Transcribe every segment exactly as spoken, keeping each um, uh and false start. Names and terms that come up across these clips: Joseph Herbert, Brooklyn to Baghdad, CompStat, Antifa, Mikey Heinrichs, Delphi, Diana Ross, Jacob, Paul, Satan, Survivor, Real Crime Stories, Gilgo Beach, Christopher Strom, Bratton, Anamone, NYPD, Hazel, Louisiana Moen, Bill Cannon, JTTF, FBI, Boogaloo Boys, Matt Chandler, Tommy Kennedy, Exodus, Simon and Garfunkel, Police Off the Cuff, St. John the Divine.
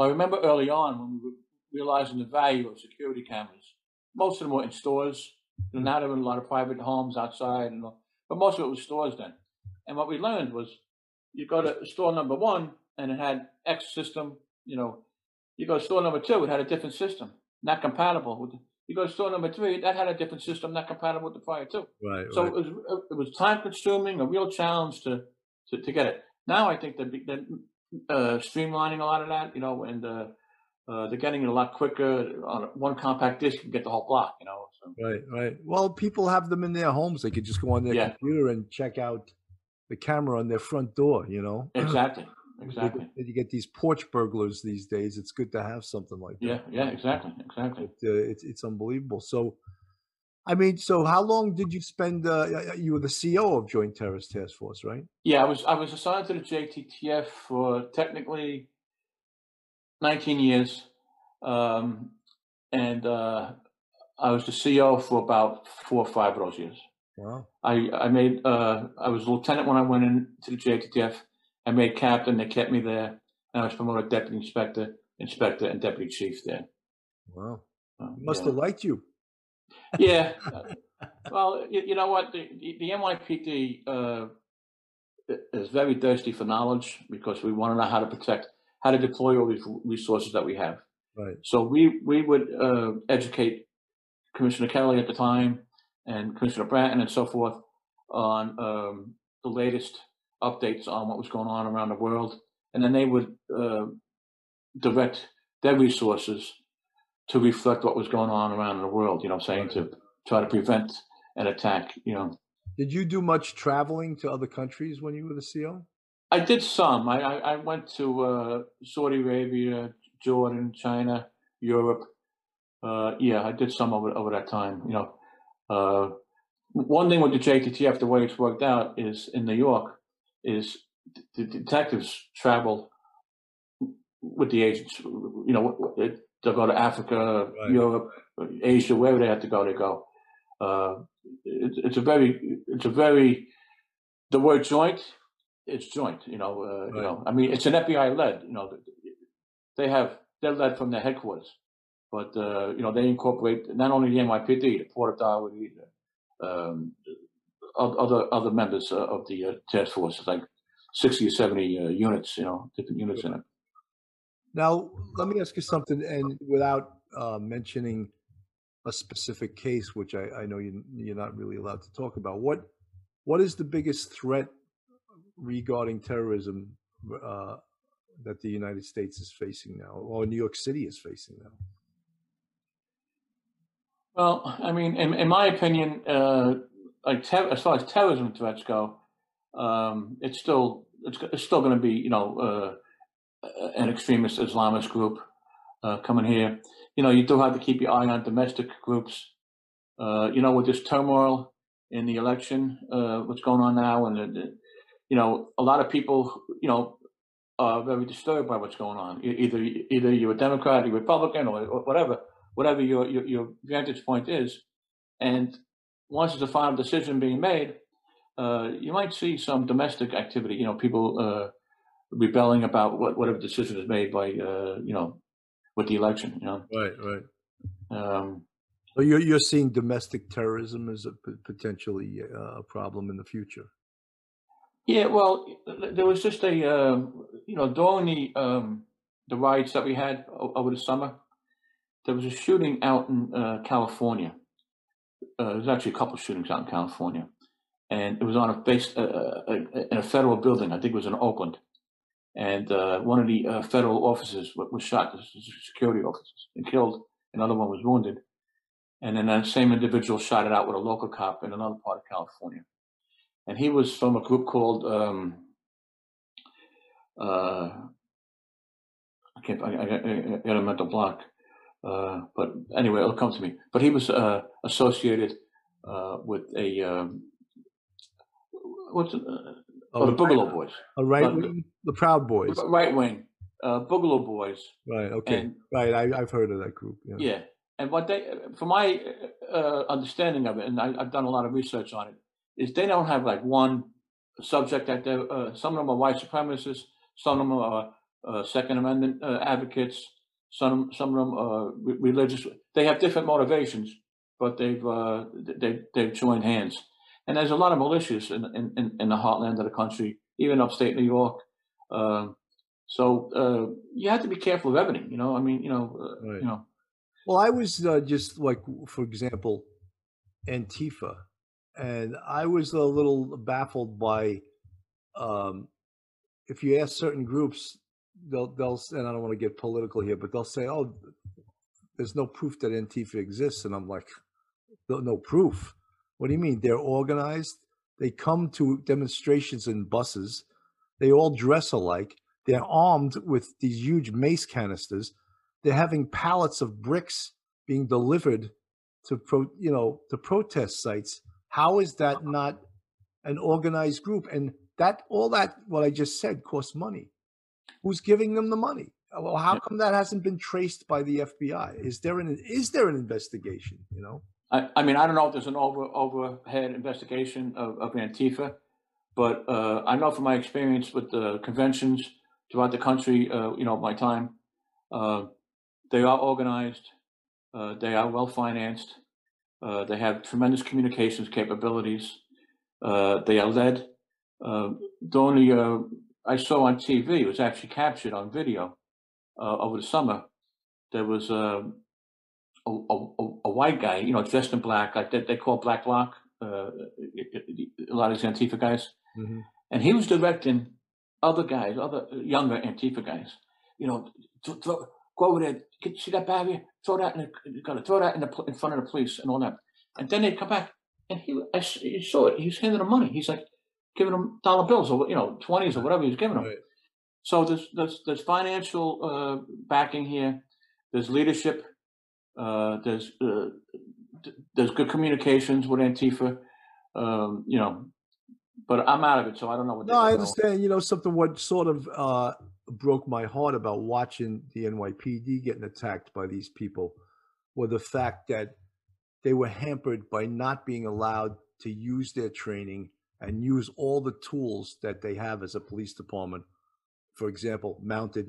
But I remember early on when we were realizing the value of security cameras. Most of them were in stores. You know, now there were a lot of private homes outside, and but most of it was stores then. And what we learned was, you go to store number one and it had X system. You know, you go to store number two, it had a different system, not compatible with. The, you go to store number three, that had a different system, not compatible with the prior two. Right. So right. it was it was time consuming, a real challenge to to, to get it. Now I think that that uh, streamlining a lot of that, you know, and uh, uh, they're getting it a lot quicker. On one compact disc, you can get the whole block, you know. So. Right, right. Well, people have them in their homes; they could just go on their yeah. computer and check out the camera on their front door, you know. Exactly, exactly. You get these porch burglars these days. It's good to have something like that. Yeah, yeah, exactly, exactly. It, uh, it's it's unbelievable. So, I mean, so how long did you spend? Uh, you were the C O of Joint Terrorist Task Force, right? Yeah, I was. I was assigned to the J T T F for technically nineteen years, um, and uh, I was the C O for about four or five of those years. Wow. I, I made, uh, I was a lieutenant when I went into the J T T F. I made captain, they kept me there. And I was promoted deputy inspector, inspector, and deputy chief there. Wow. Um, you must yeah. have liked you. Yeah. Well, you, you know what? The, the, the N Y P D uh, is very thirsty for knowledge because we want to know how to protect, how to deploy all these resources that we have. Right. So we, we would uh, educate Commissioner Kelly at the time, and Commissioner Bratton and so forth on um, the latest updates on what was going on around the world. And then they would uh, direct their resources to reflect what was going on around the world, you know, saying to try to prevent an attack, you know. Did you do much traveling to other countries when you were the C O? I did some. I, I, I went to uh, Saudi Arabia, Jordan, China, Europe. Uh, yeah, I did some over, over that time, you know. Uh, one thing with the J T T F, the way it's worked out is in New York, is the detectives travel with the agents. You know, they'll go to Africa, right. Europe, Asia, wherever they have to go, they go. Uh, it, it's a very, it's a very, the word joint, it's joint. You know, uh, right. you know. I mean, it's an F B I led. You know, they have they're led from their headquarters. But, uh, you know, they incorporate not only the N Y P D, the Port Authority, um, other other members uh, of the uh, task force, like sixty or seventy uh, units, you know, different units in it. Now, let me ask you something, and without uh, mentioning a specific case, which I, I know you, you're not really allowed to talk about, what what is the biggest threat regarding terrorism uh, that the United States is facing now, or New York City is facing now? Well, I mean, in, in my opinion, uh, like ter as far as terrorism threats go, um, it's still it's, it's still going to be, you know, uh, an extremist Islamist group uh, coming here. You know, you do have to keep your eye on domestic groups. Uh, you know, with this turmoil in the election, uh, what's going on now, and the, the, you know, a lot of people, you know, are very disturbed by what's going on. Either either you're a Democrat, you're a Republican, or, or whatever. Whatever your, your your vantage point is, and once there's a final decision being made, uh, you might see some domestic activity. You know, people uh, rebelling about what whatever decision is made by uh, you know, with the election. You know, right, right. Um, so you're you're seeing domestic terrorism as a p potentially a problem in the future. Yeah, well, there was just a um, you know, during the um, the riots that we had over the summer. There was a shooting out in uh, California. Uh, there was actually a couple of shootings out in California, and it was on a base uh, uh, in a federal building. I think it was in Oakland, and uh, one of the uh, federal officers was shot. Security officers and killed. Another one was wounded, and then that same individual shot it out with a local cop in another part of California, and he was from a group called um, uh, I can't. I, I, I got a mental block. Uh, but anyway, it'll come to me. But he was uh, associated uh, with a um, what's it, uh, oh, the Boogaloo right, Boys, a right uh, wing, the Proud Boys, right wing, uh, Boogaloo Boys. Right. Okay. And, right. I, I've heard of that group. Yeah. yeah. And what they, from my uh, understanding of it, and I, I've done a lot of research on it, is they don't have like one subject that they. Uh, some of them are white supremacists. Some of them are uh, Second Amendment uh, advocates, some some of them uh, religious. They have different motivations, but they've uh, they they've joined hands. And there's a lot of militias in in in the heartland of the country, even upstate New York. Uh, so uh, you have to be careful of everything. You know, I mean, you know, uh, right. you know. Well, I was uh, just like, for example, Antifa, and I was a little baffled by. Um, if you ask certain groups, they'll they'll and I don't want to get political here, but they'll say, "Oh, there's no proof that Antifa exists," and I'm like, "No, no proof? What do you mean? They're organized. They come to demonstrations in buses. They all dress alike. They're armed with these huge mace canisters. They're having pallets of bricks being delivered to pro, you know, to protest sites. How is that not an organized group?" And that all that what I just said costs money. Who's giving them the money? Well, how come that hasn't been traced by the F B I? Is there an is there an investigation? You know, I, I mean, I don't know if there's an over overhead investigation of, of Antifa, but uh, I know from my experience with the conventions throughout the country, uh, you know, my time, uh, they are organized, uh, they are well financed, uh, they have tremendous communications capabilities, uh, they are led. Uh, the only uh, I saw on T V, it was actually captured on video uh, over the summer. There was uh, a, a, a white guy, you know, dressed in black, like they, they call Black Bloc, uh, a lot of these Antifa guys. Mm-hmm. And he was directing other guys, other younger Antifa guys, you know, th th go over there, get, see that barrier, throw that, in the, gotta throw that in, the, in front of the police and all that. And then they'd come back, and he, I saw it, he was handing them money. He's like, giving them dollar bills or, you know, twenties or whatever he was giving them. Right. So there's, there's, there's financial uh, backing here. There's leadership. Uh, there's uh, there's good communications with Antifa, um, you know, but I'm out of it, so I don't know what No, I understand. Know. You know, something what sort of uh, broke my heart about watching the N Y P D getting attacked by these people were the fact that they were hampered by not being allowed to use their training and use all the tools that they have as a police department. For example, mounted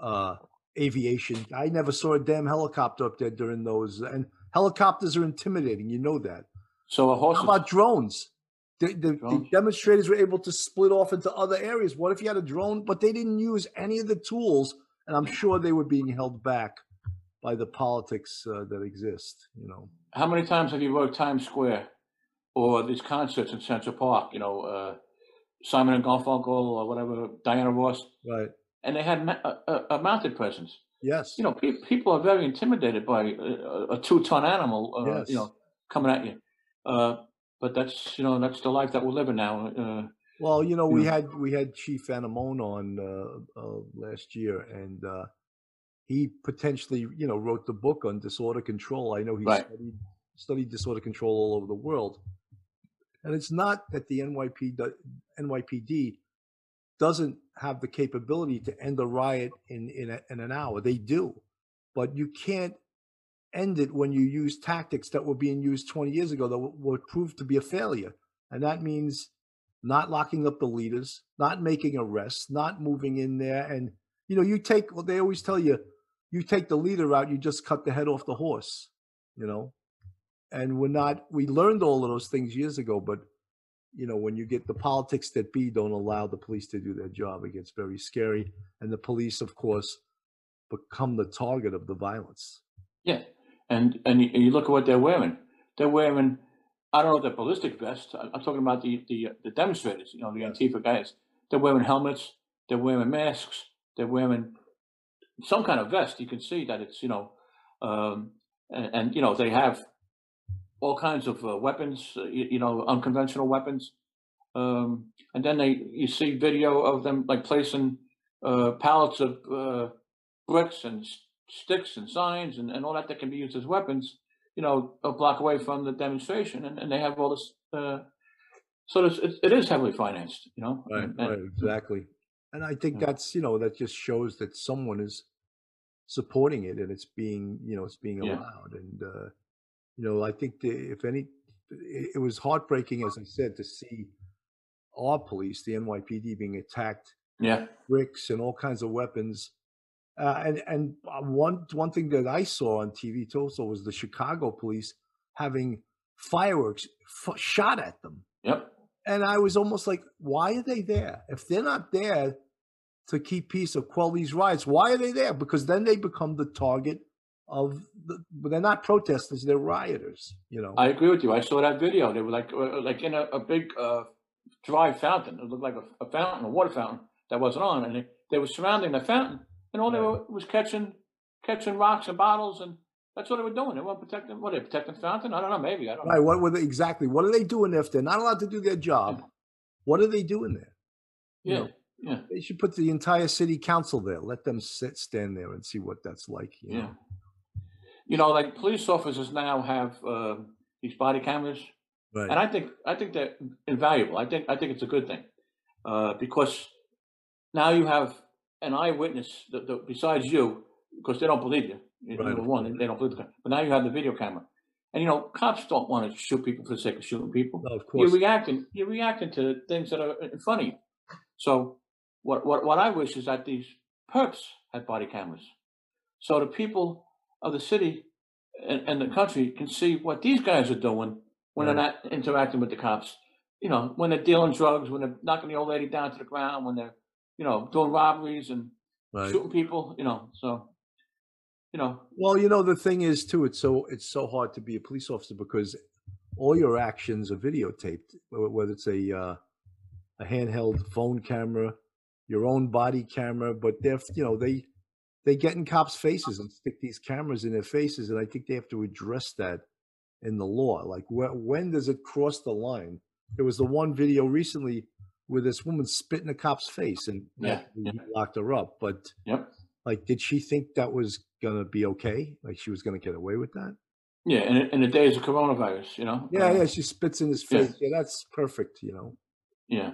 uh, aviation. I never saw a damn helicopter up there during those. And helicopters are intimidating. You know that. So a horse. How about drones? The, the, drones? The demonstrators were able to split off into other areas. What if you had a drone? But they didn't use any of the tools. And I'm sure they were being held back by the politics uh, that exist. You know. How many times have you worked Times Square? Or these concerts in Central Park, you know, uh, Simon and Garfunkel or whatever, Diana Ross. Right. And they had ma a, a mounted presence. Yes. You know, pe people are very intimidated by a, a two-ton animal, uh, yes. you know, coming at you. Uh, but that's, you know, that's the life that we're living now. Uh, well, you know, you we know. had we had Chief Anamone on uh, uh, last year, and uh, he potentially, you know, wrote the book on disorder control. I know he right. studied, studied disorder control all over the world. And it's not that the N Y P D doesn't have the capability to end a riot in, in, a, in an hour. They do. But you can't end it when you use tactics that were being used twenty years ago that were proved to be a failure. And that means not locking up the leaders, not making arrests, not moving in there. And, you know, you take, well, they always tell you, you take the leader out, you just cut the head off the horse, you know. And we're not, we learned all of those things years ago, but, you know, when you get the politics that be don't allow the police to do their job, it gets very scary. And the police, of course, become the target of the violence. Yeah. And, and you look at what they're wearing. They're wearing, I don't know, the ballistic vests. I'm talking about the, the, the demonstrators, you know, the Antifa guys. They're wearing helmets. They're wearing masks. They're wearing some kind of vest. You can see that it's, you know, um, and, and, you know, they have all kinds of uh, weapons, uh, you, you know, unconventional weapons. Um, and then they, you see video of them like placing uh, pallets of uh, bricks and sticks and signs and, and all that that can be used as weapons, you know, a block away from the demonstration. And, and they have all this, uh, so it's, it, it is heavily financed, you know. Right, and, right, exactly. And I think yeah. that's, you know, that just shows that someone is supporting it and it's being, you know, it's being allowed. Yeah. And, uh, you know, I think the, if any, it was heartbreaking, as I said, to see our police, the N Y P D, being attacked yeah, bricks and all kinds of weapons. Uh, and and one one thing that I saw on T V also was the Chicago police having fireworks f- shot at them. Yep. And I was almost like, why are they there? If they're not there to keep peace or quell these riots, why are they there? Because then they become the target of the, they're not protesters, they're rioters. You know. I agree with you. I saw that video. They were like like in a, a big uh, dry fountain. It looked like a, a fountain, a water fountain that wasn't on, and they, they were surrounding the fountain. And all they were was catching, catching rocks and bottles, and that's what they were doing. They weren't protecting. What, they protecting the fountain? I don't know. Maybe I don't. Right. Know. What were they exactly? What are they doing if they're not allowed to do their job? Yeah. What are they doing there? Yeah, you know, yeah. They should put the entire city council there. Let them sit, stand there, and see what that's like. You yeah. Know? You know, like police officers now have uh, these body cameras, right. And I think I think they're invaluable. I think I think it's a good thing uh, because now you have an eyewitness, the, the, besides you, because they don't believe you. you right. Number one, they don't believe the camera. But now you have the video camera, and you know cops don't want to shoot people for the sake of shooting people. No, of course. You're reacting. You're reacting to things that are in front of you. So what what what I wish is that these perps had body cameras, so the people of the city and, and the country can see what these guys are doing when right. they're not interacting with the cops. You know, when they're dealing drugs, when they're knocking the old lady down to the ground, when they're you know, doing robberies and right. shooting people, you know, so, you know. Well, you know, the thing is, too, it's so it's so hard to be a police officer because all your actions are videotaped, whether it's a uh, a handheld phone camera, your own body camera, but they're, you know, they, they get in cops' faces and stick these cameras in their faces, and I think they have to address that in the law. Like, wh- when does it cross the line? There was the one video recently where this woman spit in a cop's face and yeah, yeah. locked her up. But yep. like, did she think that was going to be okay? Like she was going to get away with that? Yeah. And in the days of coronavirus, you know? Yeah. Um, yeah. She spits in his face. Yeah. yeah that's perfect. You know? Yeah.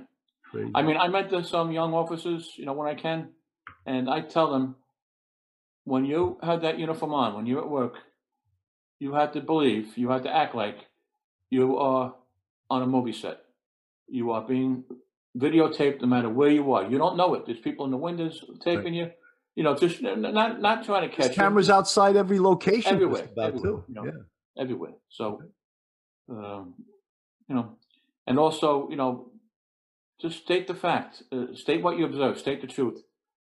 Crazy. I mean, I met some young officers, you know, when I can, and I tell them, when you have that uniform on, when you're at work, you have to believe, you have to act like you are on a movie set. You are being videotaped no matter where you are. You don't know it. There's people in the windows taping right. you. You know, just not not trying to catch There's cameras you. outside every location. Everywhere. Everywhere. You know, yeah. everywhere. So, um, you know, and also, you know, just state the fact. Uh, state what you observe. State the truth.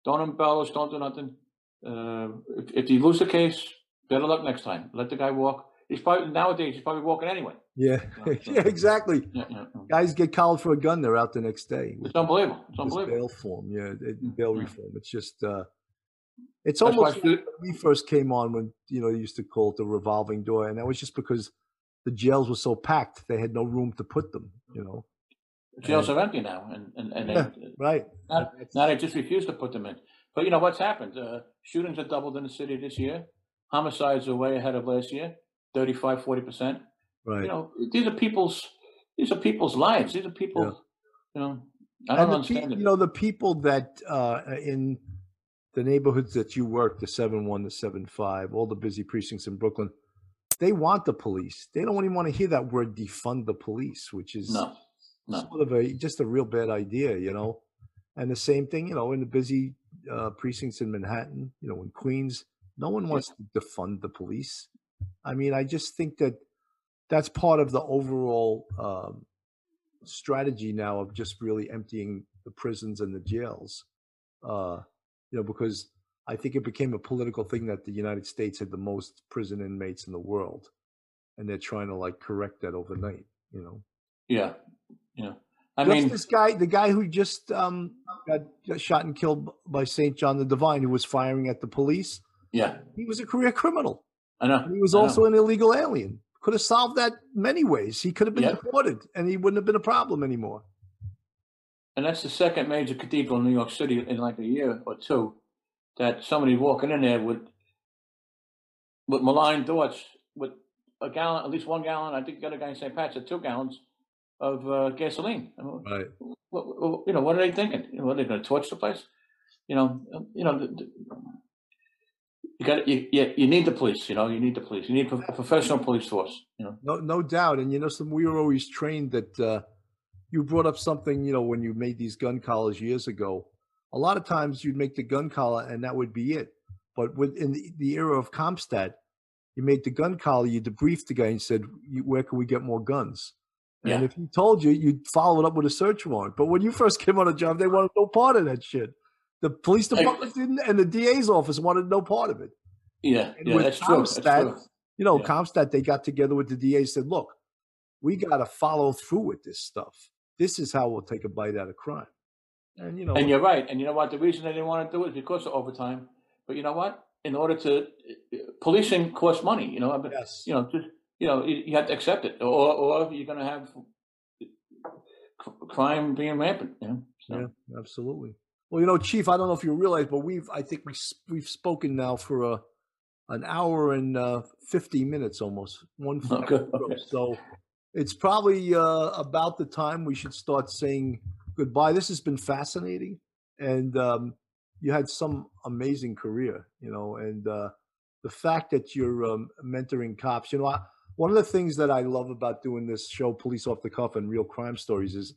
Don't embellish. Don't do nothing. Uh, if, if you lose the case, better luck next time. Let the guy walk. He's probably nowadays. He's probably walking anyway. Yeah, you know, so. yeah, exactly. Yeah, yeah, yeah. Guys get collared for a gun; they're out the next day. It's unbelievable. It's unbelievable. Bail form, yeah, it, bail yeah. reform. It's just, uh, it's That's almost. Like when we first came on, when you know, they used to call it the revolving door, and that was just because the jails were so packed; they had no room to put them. You know, the jails and, are empty now, and and, and yeah, they, right now, now they just refuse to put them in. But you know what's happened? Uh, shootings have doubled in the city this year. Homicides are way ahead of last year. thirty-five, forty percent. Right. You know, these are people's, these are people's lives. These are people, yeah. you know, I don't understand pe- it. You know, the people that uh, in the neighborhoods that you work, the seven one, the seven five, all the busy precincts in Brooklyn, they want the police. They don't even want to hear that word defund the police, which is no, no. sort of a, just a real bad idea, you know. And the same thing, you know, in the busy uh, precincts in Manhattan, you know, in Queens, no one wants to defund the police. I mean, I just think that that's part of the overall um, strategy now of just really emptying the prisons and the jails, uh, you know, because I think it became a political thing that the United States had the most prison inmates in the world, and they're trying to like correct that overnight, you know? Yeah, yeah. I just mean, this guy, the guy who just um, got shot and killed by Saint John the Divine, who was firing at the police. Yeah, he was a career criminal. I know. He was also an illegal alien. Could have solved that many ways. He could have been yep. deported, and he wouldn't have been a problem anymore. And that's the second major cathedral in New York City in like a year or two, that somebody walking in there with with malign thoughts, with a gallon, at least one gallon. I think the other guy in Saint Pat's had two gallons of uh, gasoline. Right. What, you know, what are they thinking? You know, are they going to torch the place? You know, you know. The, the, You got you, you. You need the police. You know. You need the police. You need a professional police force. You know. No, no doubt. And you know, some we were always trained that uh, you brought up something. You know, when you made these gun collars years ago a lot of times you'd make the gun collar and that would be it. But within the, the era of CompStat, you made the gun collar, you debriefed the guy and said, where can we get more guns? Yeah. And if he told you, you'd follow it up with a search warrant. But when you first came on a job, they wanted no part of that shit. The police department didn't, and the D A's office wanted no part of it. Yeah, and yeah, with that's, CompStat, true. that's true. You know, yeah. CompStat, they got together with the D A and said, look, we got to follow through with this stuff. This is how we'll take a bite out of crime. And, you know, and you're right. And you know what? The reason they didn't want to do it is because of overtime. But you know what? In order to policing costs money, you know, but, yes. you know, just, you know, you, you have to accept it, or, or you're going to have crime being rampant. You know? So. Yeah, absolutely. Well, you know, Chief, I don't know if you realize, but we've, I think we, we've spoken now for a, an hour and uh, fifty minutes, almost one. Okay. Okay. So it's probably uh, about the time we should start saying goodbye. This has been fascinating. And, um, you had some amazing career, you know, and uh, the fact that you're um, mentoring cops. You know, I, one of the things that I love about doing this show, Police Off the Cuff and Real Crime Stories, is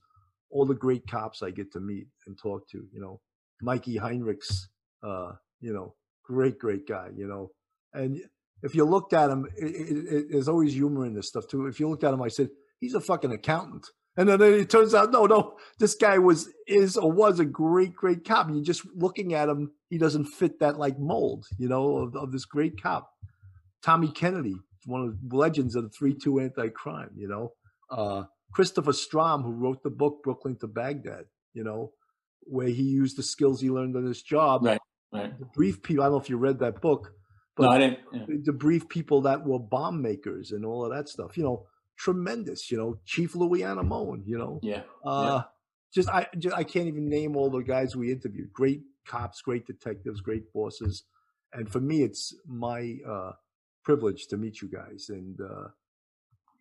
all the great cops I get to meet and talk to. You know, Mikey Heinrichs, uh, you know, great, great guy, you know. And if you looked at him, it, it, it, there's always humor in this stuff, too. If you looked at him, I said, he's a fucking accountant. And then it turns out, no, no, this guy was, is, or was a great, great cop. You're just looking at him. He doesn't fit that like mold, you know, of, of this great cop. Tommy Kennedy, one of the legends of the three two anti-crime, you know, uh, Christopher Strom, who wrote the book, Brooklyn to Baghdad, you know, where he used the skills he learned on his job. Right, right. Debrief people. I don't know if you read that book, but no, I didn't. Yeah. Debrief people that were bomb makers and all of that stuff, you know. Tremendous, you know, Chief Louisiana Moen, you know, yeah, uh, yeah. Just, I, just, I can't even name all the guys we interviewed. Great cops, great detectives, great bosses. And for me, it's my, uh, privilege to meet you guys. And, uh,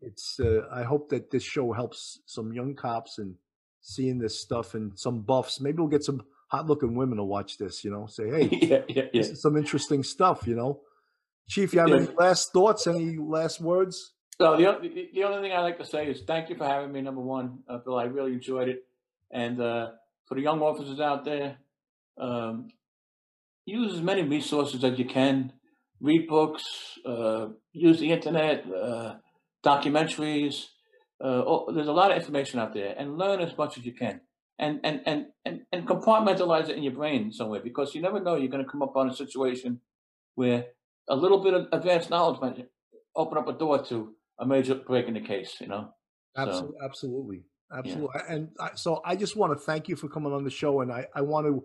it's, uh, I hope that this show helps some young cops and seeing this stuff and some buffs. Maybe we'll get some hot looking women to watch this, you know, say, hey, yeah, yeah, yeah. This is some interesting stuff, you know. Chief, you have yeah. any last thoughts, any last words? So the, the, the only thing I'd like to say is thank you for having me, number one, uh, Bill. I really enjoyed it. And uh, for the young officers out there, um, use as many resources as you can. Read books, uh, use the internet, uh, documentaries. Uh, oh, there's a lot of information out there, and learn as much as you can. And, and, and, and, and compartmentalize it in your brain somewhere, because you never know you're going to come up on a situation where a little bit of advanced knowledge might open up a door to a major break in the case, you know? Absolutely. So, absolutely. Absolutely. Yeah. And I, so I just want to thank you for coming on the show. And I, I want to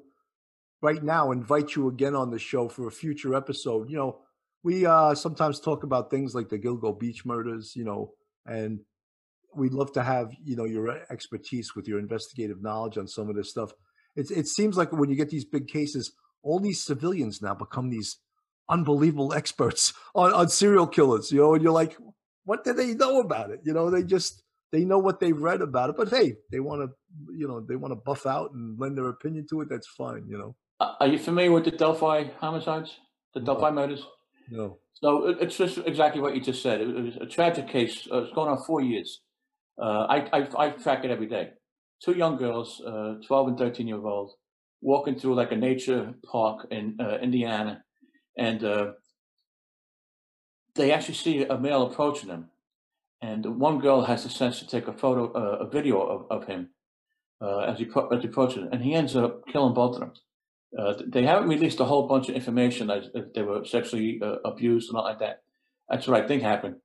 right now invite you again on the show for a future episode. You know, we uh, sometimes talk about things like the Gilgo Beach murders, you know, and we'd love to have, you know, your expertise with your investigative knowledge on some of this stuff. It's, it seems like when you get these big cases, all these civilians now become these unbelievable experts on, on serial killers, you know, and you're like, what do they know about it? You know, they just, they know what they've read about it, but hey, they want to, you know, they want to buff out and lend their opinion to it. That's fine. You know, are you familiar with the Delphi homicides, the no. Delphi murders? No. So it's just exactly what you just said. It was a tragic case. Uh, it's going on four years. Uh, I, I, I track it every day. Two young girls, uh, twelve and thirteen year old, walking through like a nature park in uh, Indiana. And, uh, they actually see a male approaching them, and one girl has the sense to take a photo, uh, a video of, of him uh, as he as he approaches him, and he ends up killing both of them. Uh, they haven't released a whole bunch of information as if they were sexually uh, abused and all like that. That's what I think happened.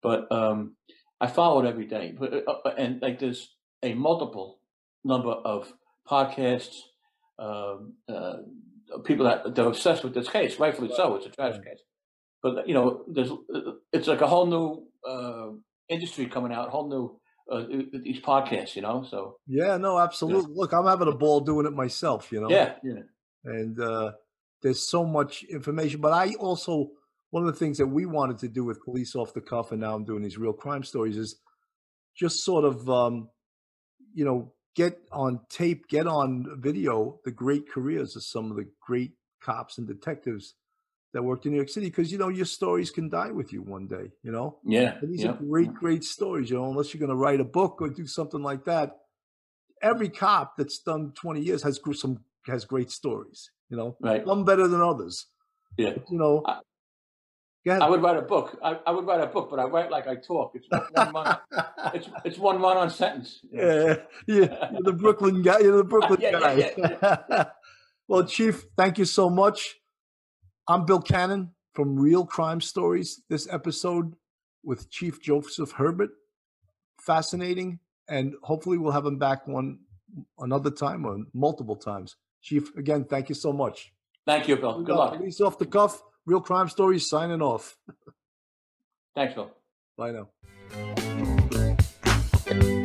But um, I follow it every day, but, uh, and like there's a multiple number of podcasts, um, uh, people that they're obsessed with this case, rightfully so. It's a tragic case. But, you know, there's, it's like a whole new uh, industry coming out, whole new uh, these podcasts, you know, so. Yeah, no, absolutely. Yeah. Look, I'm having a ball doing it myself, you know. Yeah, yeah. And uh, there's so much information. But I also, one of the things that we wanted to do with Police Off the Cuff, and now I'm doing these Real Crime Stories, is just sort of, um, you know, get on tape, get on video the great careers of some of the great cops and detectives that worked in New York City, because, you know, your stories can die with you one day, you know? Yeah. And these yeah. are great, great stories, you know, unless you're going to write a book or do something like that. Every cop that's done twenty years has some has great stories, you know, right. Some better than others. Yeah. You know, I, I would write a book. I, I would write a book, but I write like I talk. It's one run on, it's, it's one run on sentence. Yeah. Yeah. You're the Brooklyn guy. You're the Brooklyn yeah, guy. Yeah, yeah, yeah. Well, Chief, thank you so much. I'm Bill Cannon from Real Crime Stories. This episode with Chief Joseph Herbert. Fascinating. And hopefully we'll have him back one another time or multiple times. Chief, again, thank you so much. Thank you, Bill. Good, Good luck. Police Off the Cuff, Real Crime Stories, signing off. Thanks, Bill. Bye now.